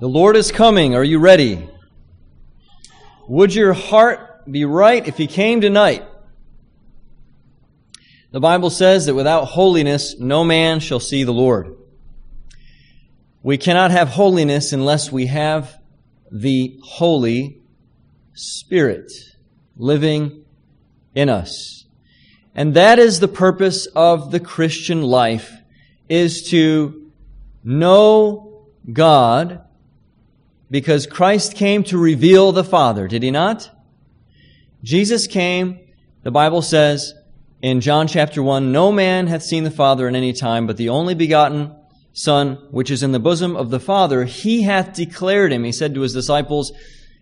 The Lord is coming. Are you ready? Would your heart be right if He came tonight? The Bible says that without holiness, no man shall see the Lord. We cannot have holiness unless we have the Holy Spirit living in us. And that is the purpose of the Christian life, is to know God, because Christ came to reveal the Father, did He not? Jesus came, the Bible says in John chapter 1, "No man hath seen the Father in any time, but the only begotten Son, which is in the bosom of the Father, He hath declared Him." He said to His disciples,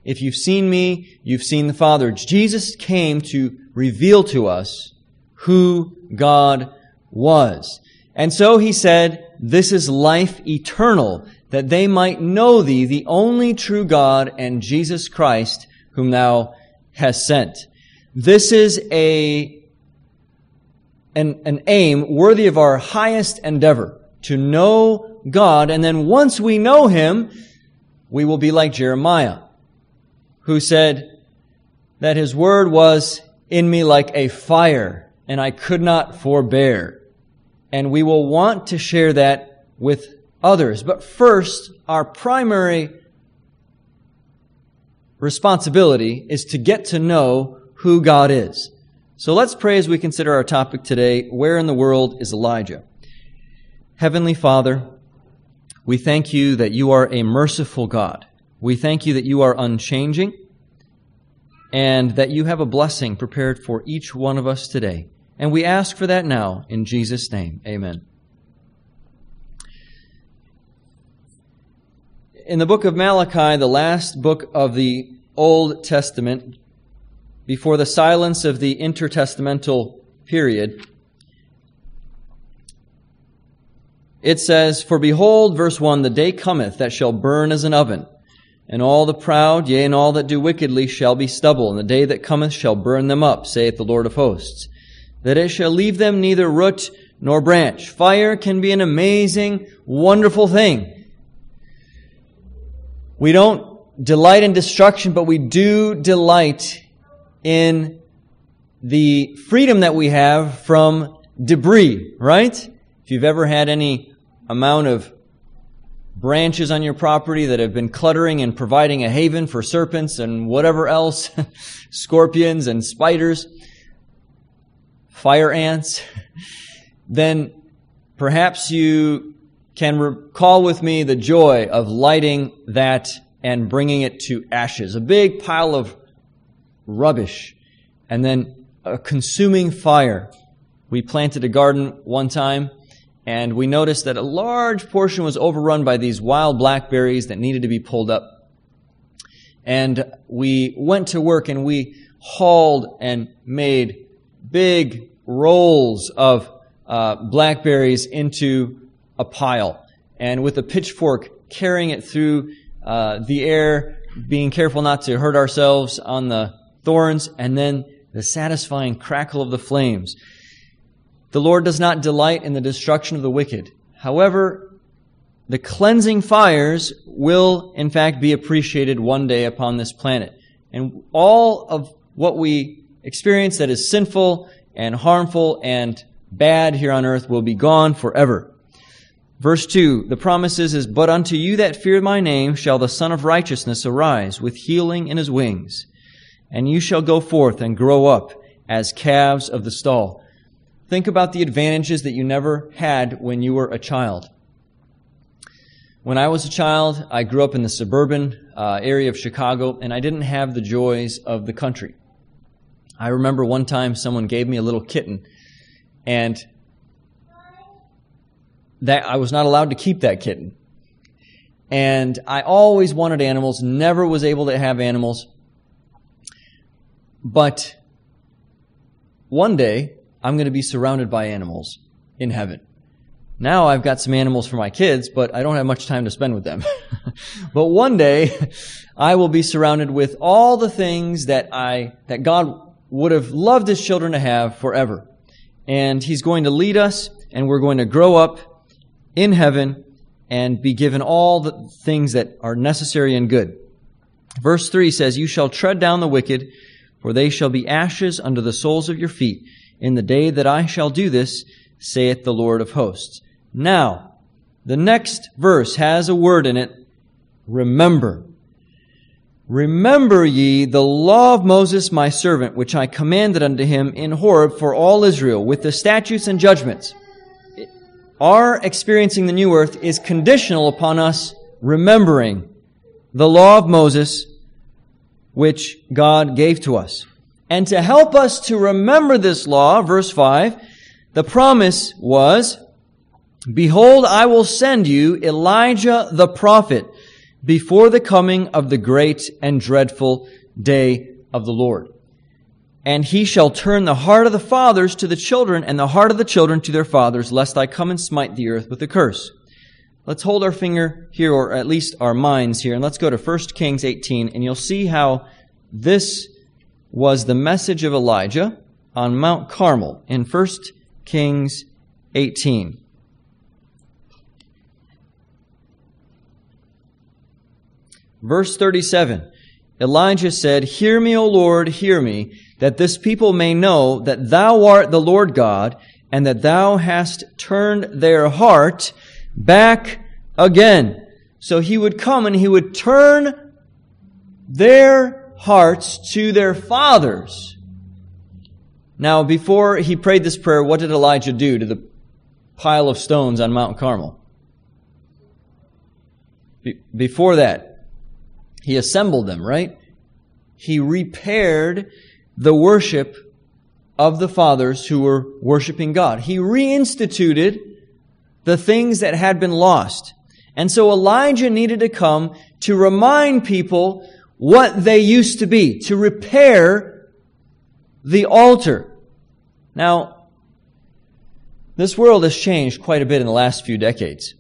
"If you've seen Me, you've seen the Father." Jesus came to reveal to us who God was. And so He said, "This is life eternal, that they might know Thee, the only true God, and Jesus Christ, whom Thou hast sent." This is an aim worthy of our highest endeavor, to know God. And then once we know Him, we will be like Jeremiah, who said that His word was in me like a fire, and I could not forbear. And we will want to share that with others. But first, our primary responsibility is to get to know who God is. So let's pray as we consider our topic today: where in the world is Elijah? Heavenly Father, we thank You that You are a merciful God. We thank You that You are unchanging and that You have a blessing prepared for each one of us today. And we ask for that now in Jesus' name. Amen. In the book of Malachi, the last book of the Old Testament, before the silence of the intertestamental period, it says, "For behold," verse 1, "the day cometh that shall burn as an oven, and all the proud, yea, and all that do wickedly shall be stubble, and the day that cometh shall burn them up, saith the Lord of hosts, that it shall leave them neither root nor branch." Fire can be an amazing, wonderful thing. We don't delight in destruction, but we do delight in the freedom that we have from debris, right? If you've ever had any amount of branches on your property that have been cluttering and providing a haven for serpents and whatever else, scorpions and spiders, fire ants, then perhaps you can recall with me the joy of lighting that and bringing it to ashes, a big pile of rubbish, and then a consuming fire. We planted a garden one time, and we noticed that a large portion was overrun by these wild blackberries that needed to be pulled up. And we went to work, and we hauled and made big rolls of blackberries into a pile, and with a pitchfork carrying it through the air, being careful not to hurt ourselves on the thorns, and then the satisfying crackle of the flames. The Lord does not delight in the destruction of the wicked. However, the cleansing fires will, in fact, be appreciated one day upon this planet. And all of what we experience that is sinful and harmful and bad here on earth will be gone forever. Verse 2, the promise is, "But unto you that fear My name shall the Son of Righteousness arise with healing in His wings, and you shall go forth and grow up as calves of the stall." Think about the advantages that you never had when you were a child. When I was a child, I grew up in the suburban area of Chicago, and I didn't have the joys of the country. I remember one time someone gave me a little kitten, and that I was not allowed to keep that kitten. And I always wanted animals, never was able to have animals. But one day, I'm going to be surrounded by animals in heaven. Now I've got some animals for my kids, but I don't have much time to spend with them. But one day, I will be surrounded with all the things that God would have loved His children to have forever. And He's going to lead us, and we're going to grow up in heaven and be given all the things that are necessary and good. Verse 3 says, "You shall tread down the wicked, for they shall be ashes under the soles of your feet. In the day that I shall do this, saith the Lord of hosts." Now, the next verse has a word in it, remember. "Remember ye the law of Moses my servant, which I commanded unto him in Horeb for all Israel, with the statutes and judgments." Our experiencing the new earth is conditional upon us remembering the law of Moses, which God gave to us. And to help us to remember this law, verse 5, the promise was, "Behold, I will send you Elijah the prophet before the coming of the great and dreadful day of the Lord. And he shall turn the heart of the fathers to the children and the heart of the children to their fathers, lest I come and smite the earth with a curse." Let's hold our finger here, or at least our minds here, and let's go to 1 Kings 18, and you'll see how this was the message of Elijah on Mount Carmel in 1 Kings 18. Verse 37, Elijah said, "Hear me, O Lord, hear me, that this people may know that thou art the Lord God, and that thou hast turned their heart back again." So he would come and he would turn their hearts to their fathers. Now, before he prayed this prayer, what did Elijah do to the pile of stones on Mount Carmel? Before that, he assembled them, right? He repaired the worship of the fathers who were worshiping God. He reinstituted the things that had been lost. And so Elijah needed to come to remind people what they used to be, to repair the altar. Now, this world has changed quite a bit in the last few decades.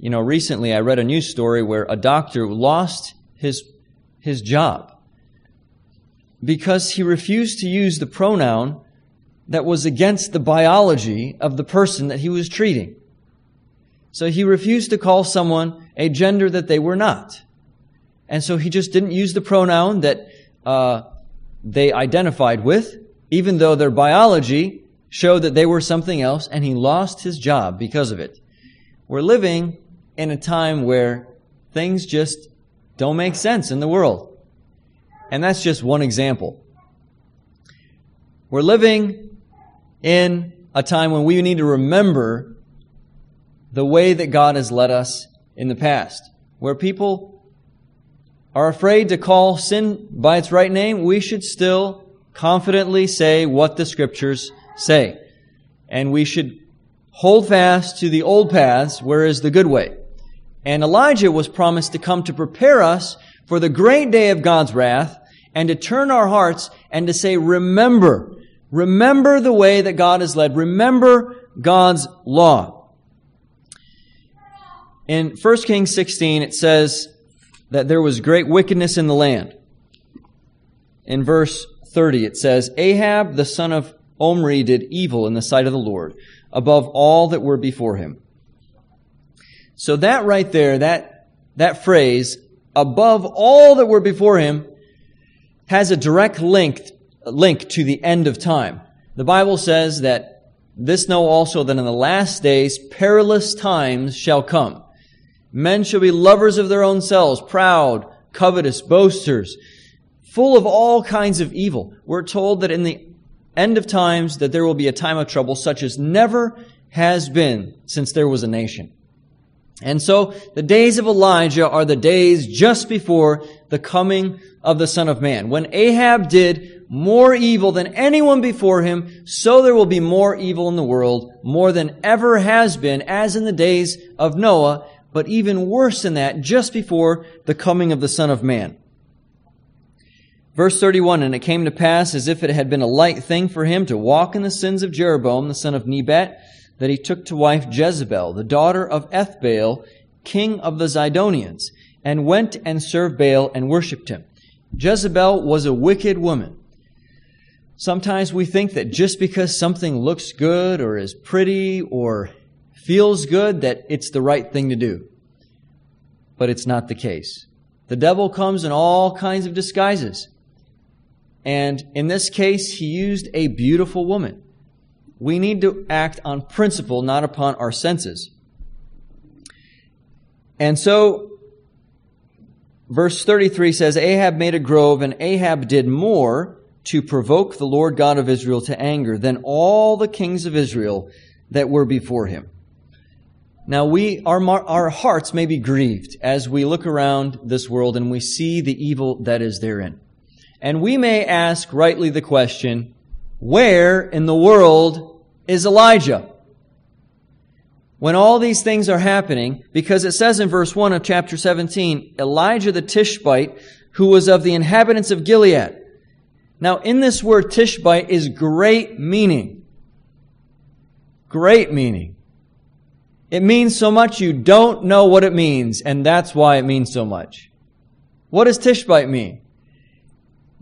You know, recently I read a news story where a doctor lost his job because he refused to use the pronoun that was against the biology of the person that he was treating. So he refused to call someone a gender that they were not. And so he just didn't use the pronoun that they identified with, even though their biology showed that they were something else, and he lost his job because of it. We're living in a time where things just don't make sense in the world. And that's just one example. We're living in a time when we need to remember the way that God has led us in the past, where people are afraid to call sin by its right name. We should still confidently say what the Scriptures say. And we should hold fast to the old paths, where is the good way. And Elijah was promised to come to prepare us for the great day of God's wrath, and to turn our hearts and to say, remember. Remember the way that God has led. Remember God's law. In 1 Kings 16, it says that there was great wickedness in the land. In verse 30, it says, "Ahab the son of Omri did evil in the sight of the Lord, above all that were before him." So that right there, that phrase, "above all that were before him," has a direct link to the end of time. The Bible says that this know also that in the last days perilous times shall come. Men shall be lovers of their own selves, proud, covetous, boasters, full of all kinds of evil. We're told that in the end of times that there will be a time of trouble such as never has been since there was a nation. And so the days of Elijah are the days just before the coming of the Son of Man. When Ahab did more evil than anyone before him, so there will be more evil in the world, more than ever has been, as in the days of Noah, but even worse than that, just before the coming of the Son of Man. Verse 31, "And it came to pass, as if it had been a light thing for him to walk in the sins of Jeroboam, the son of Nebat, that he took to wife Jezebel, the daughter of Ethbaal, king of the Zidonians, and went and served Baal and worshipped him." Jezebel was a wicked woman. Sometimes we think that just because something looks good or is pretty or feels good, that it's the right thing to do. But it's not the case. The devil comes in all kinds of disguises. And in this case, he used a beautiful woman. We need to act on principle, not upon our senses. And so, verse 33 says, Ahab made a grove, and Ahab did more to provoke the Lord God of Israel to anger than all the kings of Israel that were before him. Now our hearts may be grieved as we look around this world and we see the evil that is therein. And we may ask rightly the question, where in the world is Elijah? When all these things are happening, because it says in verse 1 of chapter 17, Elijah the Tishbite, who was of the inhabitants of Gilead. Now, in this word Tishbite is great meaning. Great meaning. It means so much you don't know what it means, and that's why it means so much. What does Tishbite mean?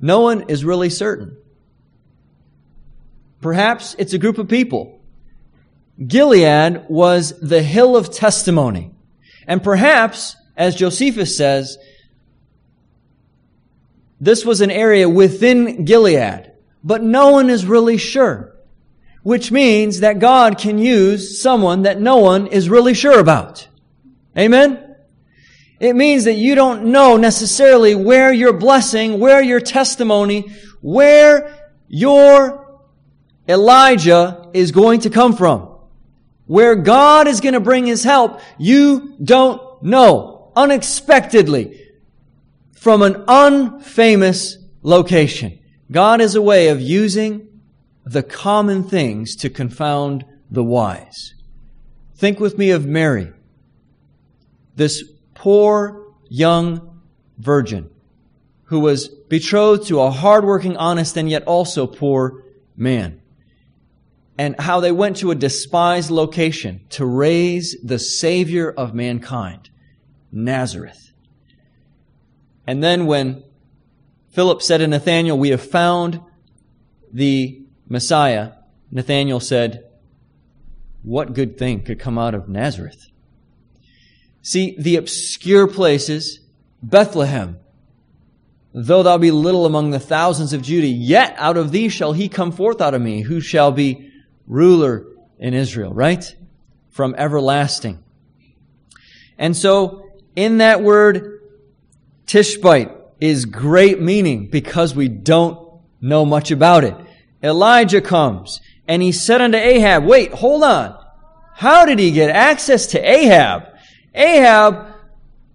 No one is really certain. Perhaps it's a group of people. Gilead was the hill of testimony. And perhaps, as Josephus says, this was an area within Gilead, but no one is really sure, which means that God can use someone that no one is really sure about. Amen? It means that you don't know necessarily where your blessing, where your testimony, where your Elijah is going to come from. Where God is going to bring His help, you don't know unexpectedly. From an unfamous location. God is a way of using the common things to confound the wise. Think with me of Mary, this poor young virgin who was betrothed to a hardworking, honest, and yet also poor man. And how they went to a despised location to raise the Savior of mankind, Nazareth. And then when Philip said to Nathanael, we have found the Messiah, Nathanael said, what good thing could come out of Nazareth? See, the obscure places, Bethlehem, though thou be little among the thousands of Judah, yet out of thee shall he come forth out of me, who shall be ruler in Israel, right? From everlasting. And so, in that word, Tishbite is great meaning because we don't know much about it. Elijah comes and he said unto Ahab, wait, hold on. How did he get access to Ahab? Ahab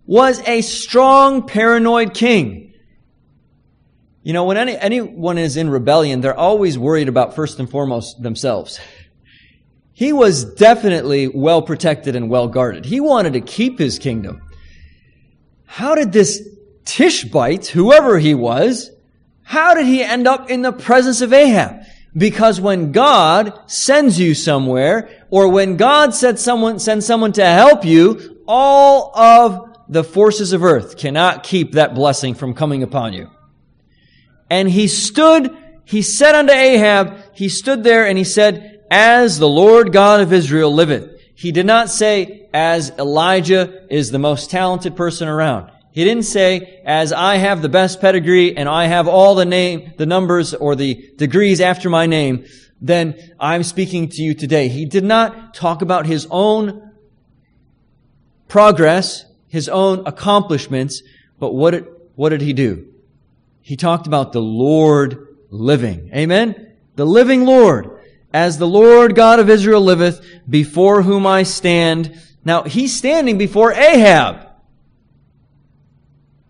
was a strong, paranoid king. You know, when anyone is in rebellion, they're always worried about first and foremost themselves. He was definitely well protected and well guarded. He wanted to keep his kingdom. How did this Tishbite, whoever he was, how did he end up in the presence of Ahab? Because when God sends you somewhere, or when God sends someone to help you, all of the forces of earth cannot keep that blessing from coming upon you. And he said unto Ahab, he stood there and he said, as the Lord God of Israel liveth. He did not say, as Elijah is the most talented person around. He didn't say, as I have the best pedigree and I have all the numbers or the degrees after my name, then I'm speaking to you today. He did not talk about his own progress, his own accomplishments, but what did he do? He talked about the Lord living. Amen? The living Lord. As the Lord God of Israel liveth, before whom I stand. Now, he's standing before Ahab.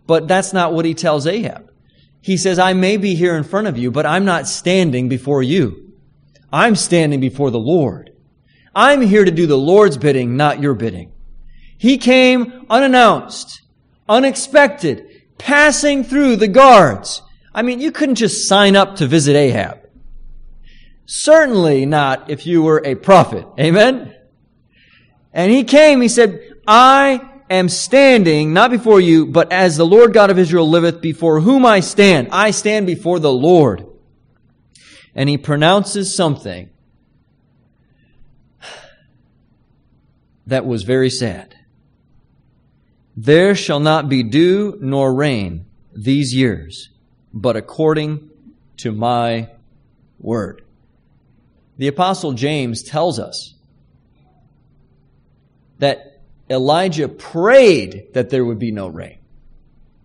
But that's not what he tells Ahab. He says, I may be here in front of you, but I'm not standing before you. I'm standing before the Lord. I'm here to do the Lord's bidding, not your bidding. He came unannounced, unexpected, passing through the guards. I mean, you couldn't just sign up to visit Ahab. Certainly not if you were a prophet. Amen? And he came, he said, I am standing, not before you, but as the Lord God of Israel liveth, before whom I stand. I stand before the Lord. And he pronounces something that was very sad. There shall not be dew nor rain these years, but according to my word. The Apostle James tells us that Elijah prayed that there would be no rain.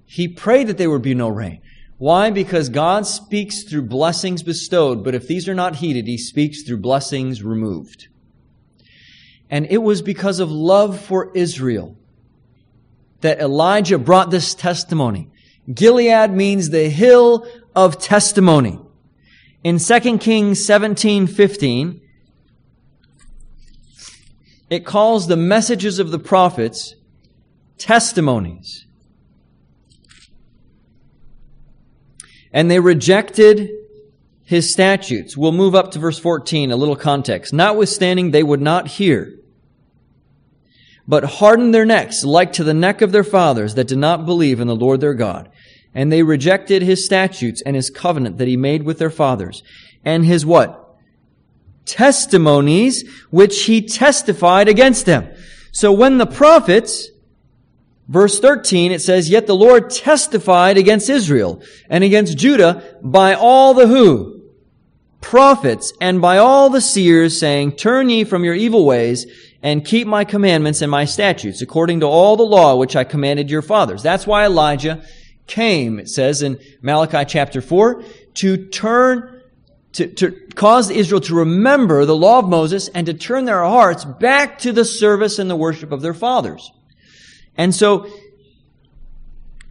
He prayed that there would be no rain. Why? Because God speaks through blessings bestowed, but if these are not heeded, He speaks through blessings removed. And it was because of love for Israel that Elijah brought this testimony. Gilead means the hill of testimony. In 2 Kings 17:15, it calls the messages of the prophets testimonies. And they rejected His statutes. We'll move up to verse 14, a little context. Notwithstanding, they would not hear, but hardened their necks like to the neck of their fathers that did not believe in the Lord their God. And they rejected His statutes and His covenant that He made with their fathers. And His what? Testimonies which He testified against them. So when the prophets... Verse 13, it says, yet the Lord testified against Israel and against Judah by all the who? Prophets and by all the seers, saying, turn ye from your evil ways and keep my commandments and my statutes according to all the law which I commanded your fathers. That's why Elijah came, it says in Malachi chapter 4, to cause Israel to remember the law of Moses and to turn their hearts back to the service and the worship of their fathers. And so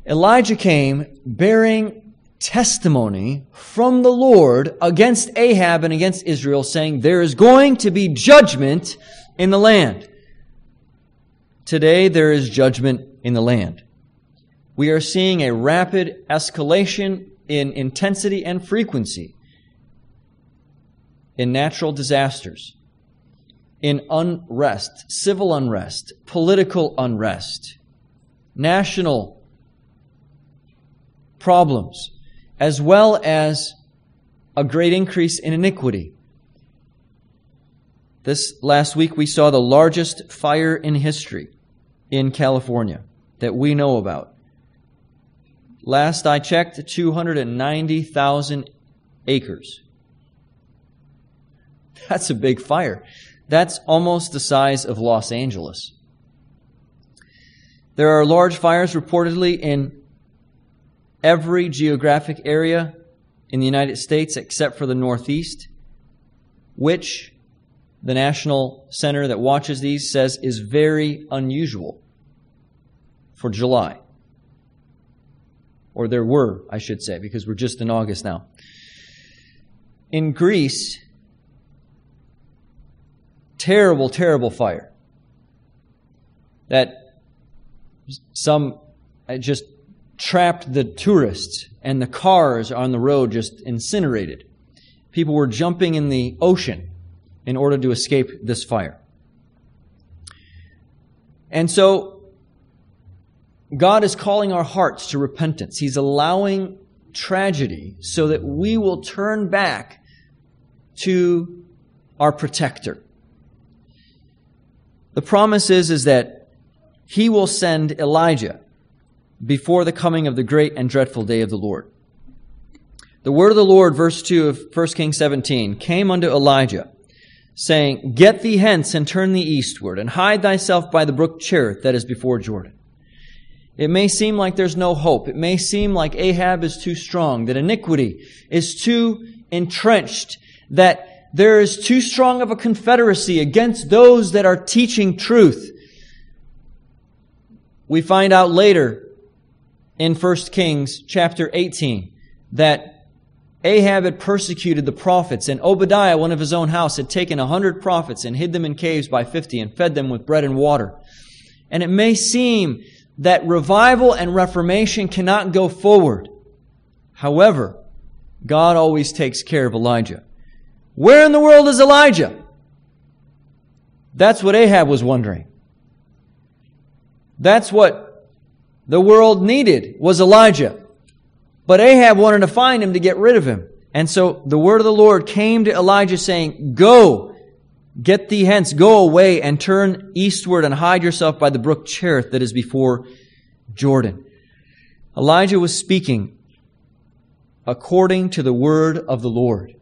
Elijah came bearing testimony from the Lord against Ahab and against Israel, saying, there is going to be judgment in the land. Today there is judgment in the land. We are seeing a rapid escalation in intensity and frequency in natural disasters, in unrest, civil unrest, political unrest, national problems, as well as a great increase in iniquity. This last week we saw the largest fire in history in California that we know about. Last I checked, 290,000 acres. That's a big fire. That's almost the size of Los Angeles. There are large fires reportedly in every geographic area in the United States except for the Northeast, which the National Center that watches these says is very unusual for July. Or there were, I should say, because we're just in August now. In Greece, terrible, terrible fire that some just trapped the tourists, and the cars on the road just incinerated. People were jumping in the ocean in order to escape this fire. And so God is calling our hearts to repentance. He's allowing tragedy so that we will turn back to our protector. The promise is that He will send Elijah before the coming of the great and dreadful day of the Lord. The word of the Lord, verse 2 of 1 Kings 17, came unto Elijah, saying, get thee hence and turn thee eastward, and hide thyself by the brook Cherith that is before Jordan. It may seem like there's no hope. It may seem like Ahab is too strong, that iniquity is too entrenched, that there is too strong of a confederacy against those that are teaching truth. We find out later in 1 Kings chapter 18 that Ahab had persecuted the prophets, and Obadiah, one of his own house, had taken 100 prophets and hid them in caves by 50 and fed them with bread and water. And it may seem that revival and reformation cannot go forward. However, God always takes care of Elijah. Where in the world is Elijah? That's what Ahab was wondering. That's what the world needed, was Elijah. But Ahab wanted to find him to get rid of him. And so the word of the Lord came to Elijah saying, go, Get thee hence, go away, and turn eastward and hide yourself by the brook Cherith that is before Jordan. Elijah was speaking according to the word of the Lord,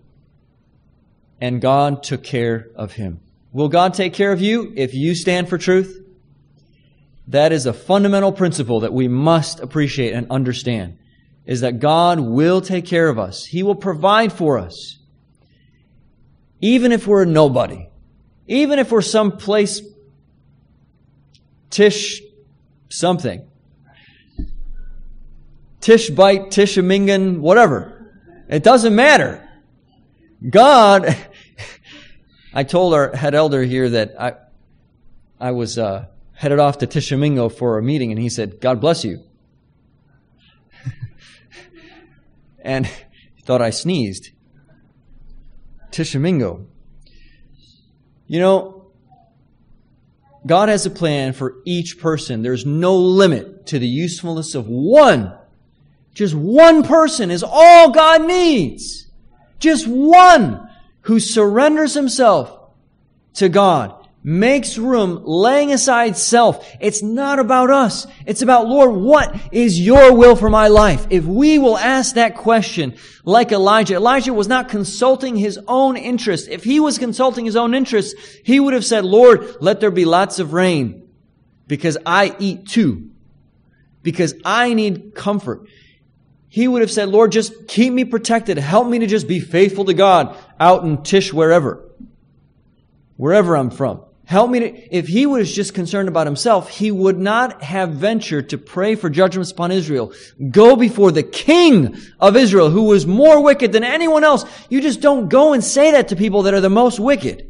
and God took care of him. Will God take care of you if you stand for truth? That is a fundamental principle that we must appreciate and understand, is that God will take care of us. He will provide for us. Even if we're nobody, even if we're someplace Tish something, Tishbite, Tishamingan, whatever. It doesn't matter. God, I told our head elder here that I was headed off to Tishomingo for a meeting, and he said, "God bless you." And he thought I sneezed. Tishomingo. You know, God has a plan for each person. There's no limit to the usefulness of one. Just one person is all God needs. Just one who surrenders himself to God, makes room, laying aside self. It's not about us. It's about, Lord, what is your will for my life? If we will ask that question like Elijah, Elijah was not consulting his own interest. If he was consulting his own interest, he would have said, "Lord, let there be lots of rain because I eat too, because I need comfort." He would have said, "Lord, just keep me protected. Help me to just be faithful to God out in Tish, wherever I'm from. Help me to." If he was just concerned about himself, he would not have ventured to pray for judgments upon Israel. Go before the king of Israel, who was more wicked than anyone else. You just don't go and say that to people that are the most wicked,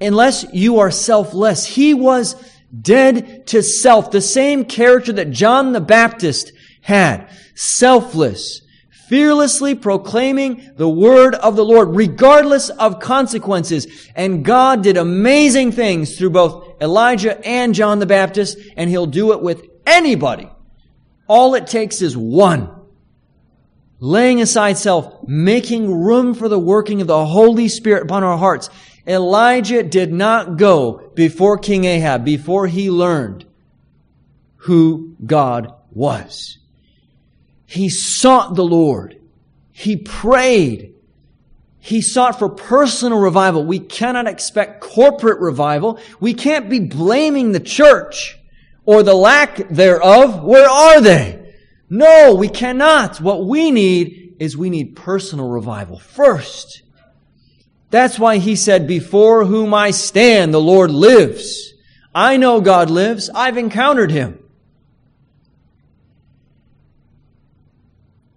unless you are selfless. He was dead to self, the same character that John the Baptist had. Selfless, fearlessly proclaiming the word of the Lord, regardless of consequences. And God did amazing things through both Elijah and John the Baptist, and He'll do it with anybody. All it takes is one. Laying aside self, making room for the working of the Holy Spirit upon our hearts. Elijah did not go before King Ahab, before he learned who God was. He sought the Lord. He prayed. He sought for personal revival. We cannot expect corporate revival. We can't be blaming the church or the lack thereof. Where are they? No, we cannot. What we need is we need personal revival first. That's why he said, "Before whom I stand, the Lord lives. I know God lives. I've encountered Him."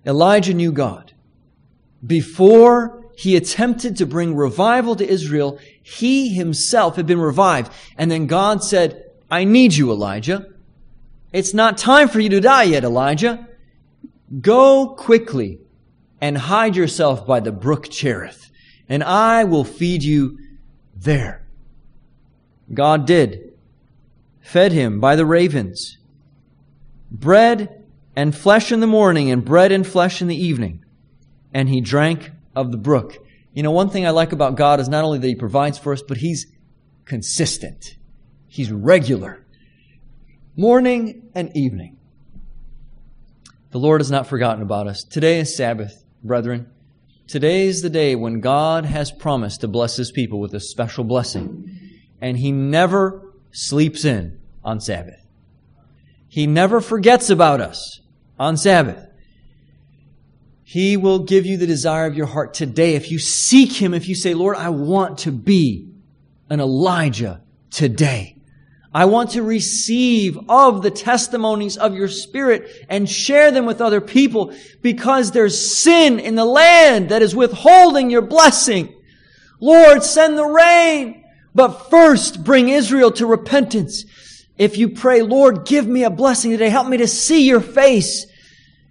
Elijah knew God. Before he attempted to bring revival to Israel, he himself had been revived. And then God said, "I need you, Elijah. It's not time for you to die yet, Elijah. Go quickly and hide yourself by the brook Cherith, and I will feed you there." God did. Fed him by the ravens. Bread and flesh in the morning, and bread and flesh in the evening. And he drank of the brook. You know, one thing I like about God is not only that He provides for us, but He's consistent. He's regular. Morning and evening. The Lord has not forgotten about us. Today is Sabbath, brethren. Today is the day when God has promised to bless His people with a special blessing. And He never sleeps in on Sabbath. He never forgets about us on Sabbath. He will give you the desire of your heart today. If you seek Him, if you say, "Lord, I want to be an Elijah today. I want to receive of the testimonies of your Spirit and share them with other people, because there's sin in the land that is withholding your blessing. Lord, send the rain, but first bring Israel to repentance." If you pray, "Lord, give me a blessing today. Help me to see your face."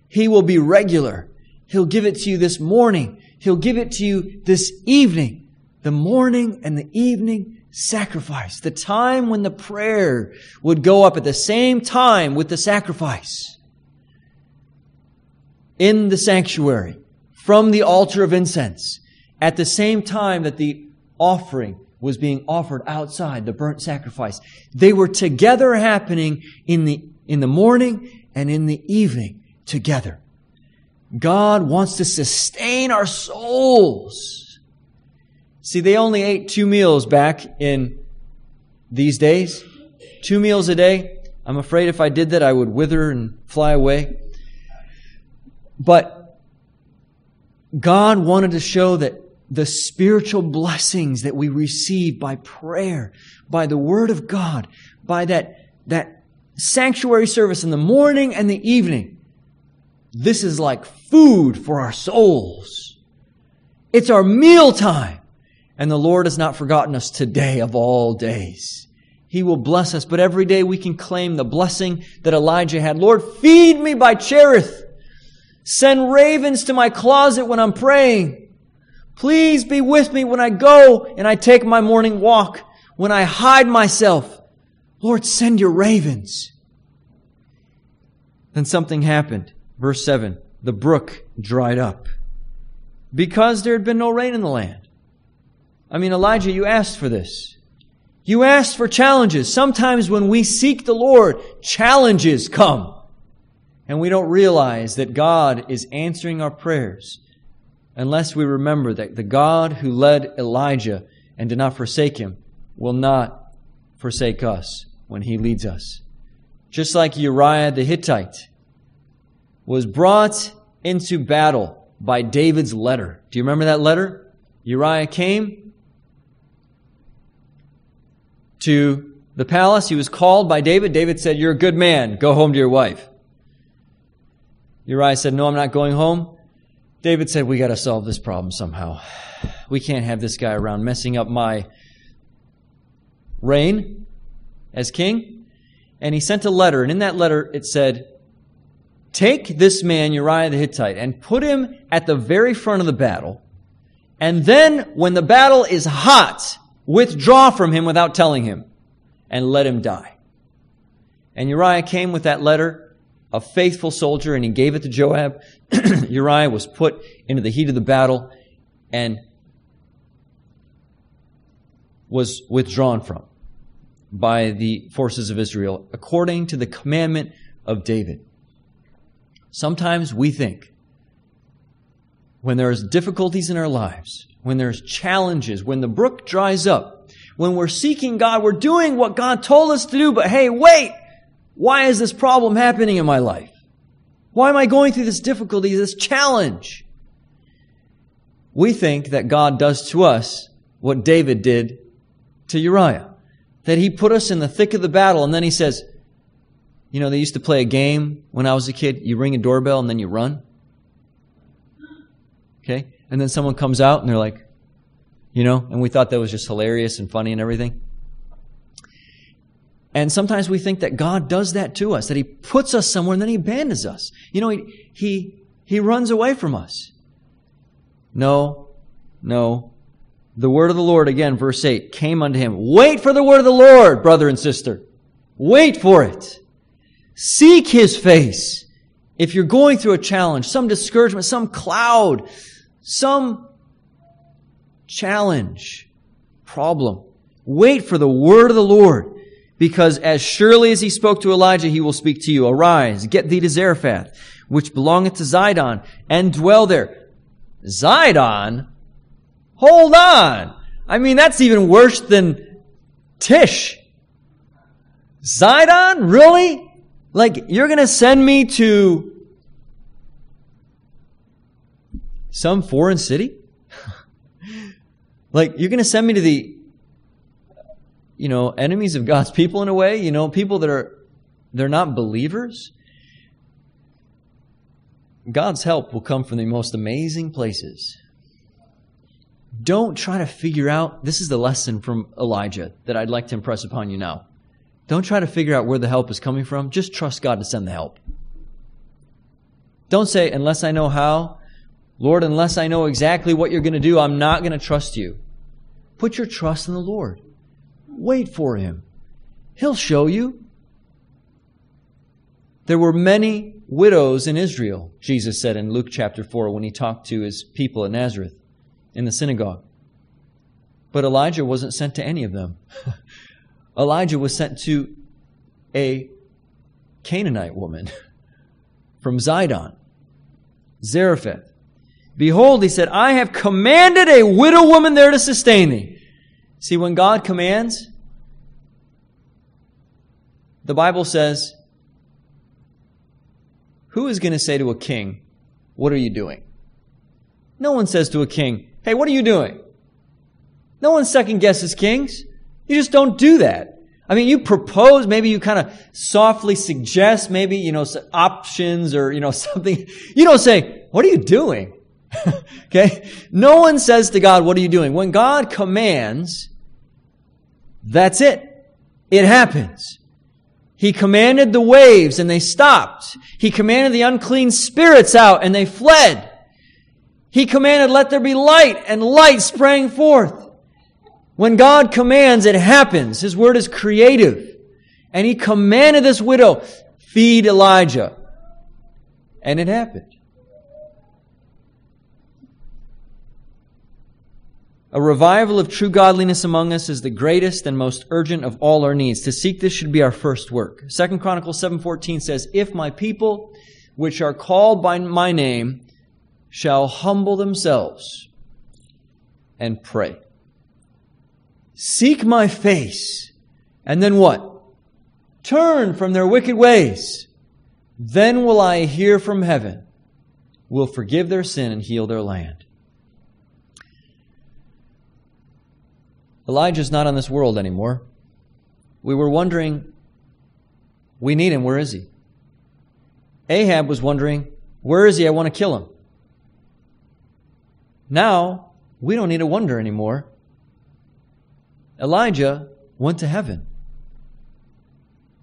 He will be regular. He'll give it to you this morning. He'll give it to you this evening. The morning and the evening sacrifice. The time when the prayer would go up at the same time with the sacrifice. In the sanctuary, from the altar of incense, at the same time that the offering was being offered outside, the burnt sacrifice. They were together happening in the morning and in the evening together. God wants to sustain our souls. See, they only ate 2 meals back in these days. 2 meals a day. I'm afraid if I did that, I would wither and fly away. But God wanted to show that the spiritual blessings that we receive by prayer, by the Word of God, by that sanctuary service in the morning and the evening, this is like food for our souls. It's our mealtime. And the Lord has not forgotten us today of all days. He will bless us, but every day we can claim the blessing that Elijah had. Lord, feed me by Cherith. Send ravens to my closet when I'm praying. Please be with me when I go and I take my morning walk, when I hide myself. Lord, send your ravens. Then something happened. Verse 7, the brook dried up because there had been no rain in the land. I mean, Elijah, you asked for this. You asked for challenges. Sometimes when we seek the Lord, challenges come. And we don't realize that God is answering our prayers unless we remember that the God who led Elijah and did not forsake him will not forsake us when he leads us. Just like Uriah the Hittite was brought into battle by David's letter. Do you remember that letter? Uriah came to the palace. He was called by David. David said, "You're a good man. Go home to your wife." Uriah said, "No, I'm not going home." David said, "We got to solve this problem somehow. We can't have this guy around messing up my reign as king." And he sent a letter. And in that letter, it said, "Take this man, Uriah the Hittite, and put him at the very front of the battle. And then when the battle is hot, withdraw from him without telling him and let him die." And Uriah came with that letter, a faithful soldier, and he gave it to Joab. Uriah was put into the heat of the battle and was withdrawn from by the forces of Israel according to the commandment of David. Sometimes we think when there's difficulties in our lives, when there's challenges, when the brook dries up, when we're seeking God, we're doing what God told us to do, but hey, wait! Why is this problem happening in my life? Why am I going through this difficulty, this challenge? We think that God does to us what David did to Uriah, that he put us in the thick of the battle, and then he says, you know, they used to play a game when I was a kid. You ring a doorbell and then you run. Okay? And then someone comes out and they're like, you know, and we thought that was just hilarious and funny and everything. And sometimes we think that God does that to us, that he puts us somewhere and then he abandons us. You know, he runs away from us. No. The word of the Lord, again, verse 8, came unto him. Wait for the word of the Lord, brother and sister. Wait for it. Seek his face. If you're going through a challenge, some discouragement, some cloud, some challenge, problem, wait for the word of the Lord. Because as surely as he spoke to Elijah, he will speak to you. Arise, get thee to Zarephath, which belongeth to Zidon, and dwell there. Zidon? Hold on. I mean, that's even worse than Tish. Zidon? Really? Like, you're going to send me to some foreign city? Like, you're going to send me to the enemies of God's people in a way, people that they're not believers. God's help will come from the most amazing places. Don't try to figure out, this is the lesson from Elijah that I'd like to impress upon you now. Don't try to figure out where the help is coming from. Just trust God to send the help. Don't say, unless I know how, Lord, unless I know exactly what you're going to do, I'm not going to trust you. Put your trust in the Lord. Wait for him. He'll show you. There were many widows in Israel, Jesus said in Luke chapter 4 when he talked to his people at Nazareth in the synagogue. But Elijah wasn't sent to any of them. Elijah was sent to a Canaanite woman from Zidon, Zarephath. Behold, he said, I have commanded a widow woman there to sustain thee. See, when God commands, the Bible says, who is going to say to a king, what are you doing? No one says to a king, hey, what are you doing? No one second guesses kings. You just don't do that. I mean, you propose, maybe you kind of softly suggest, maybe, options or, something. You don't say, what are you doing? Okay? No one says to God, what are you doing? When God commands, that's it. It happens. He commanded the waves and they stopped. He commanded the unclean spirits out and they fled. He commanded, let there be light, and light sprang forth. When God commands, it happens. His word is creative. And he commanded this widow, feed Elijah. And it happened. A revival of true godliness among us is the greatest and most urgent of all our needs. To seek this should be our first work. 2 Chronicles 7:14 says, if my people, which are called by my name, shall humble themselves and pray. Seek my face. And then what? Turn from their wicked ways. Then will I hear from heaven, will forgive their sin and heal their land. Elijah's not on this world anymore. We were wondering, we need him, where is he? Ahab was wondering, where is he? I want to kill him. Now, we don't need to wonder anymore. Elijah went to heaven.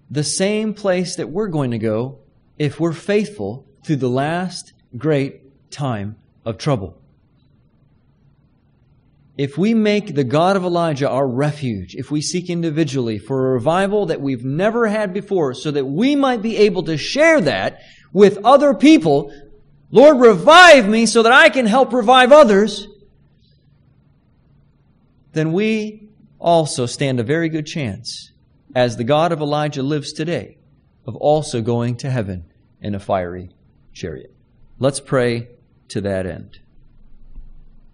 The same place that we're going to go if we're faithful through the last great time of trouble. If we make the God of Elijah our refuge, if we seek individually for a revival that we've never had before so that we might be able to share that with other people, Lord, revive me so that I can help revive others, then we also stand a very good chance, as the God of Elijah lives today, of also going to heaven in a fiery chariot. Let's pray to that end.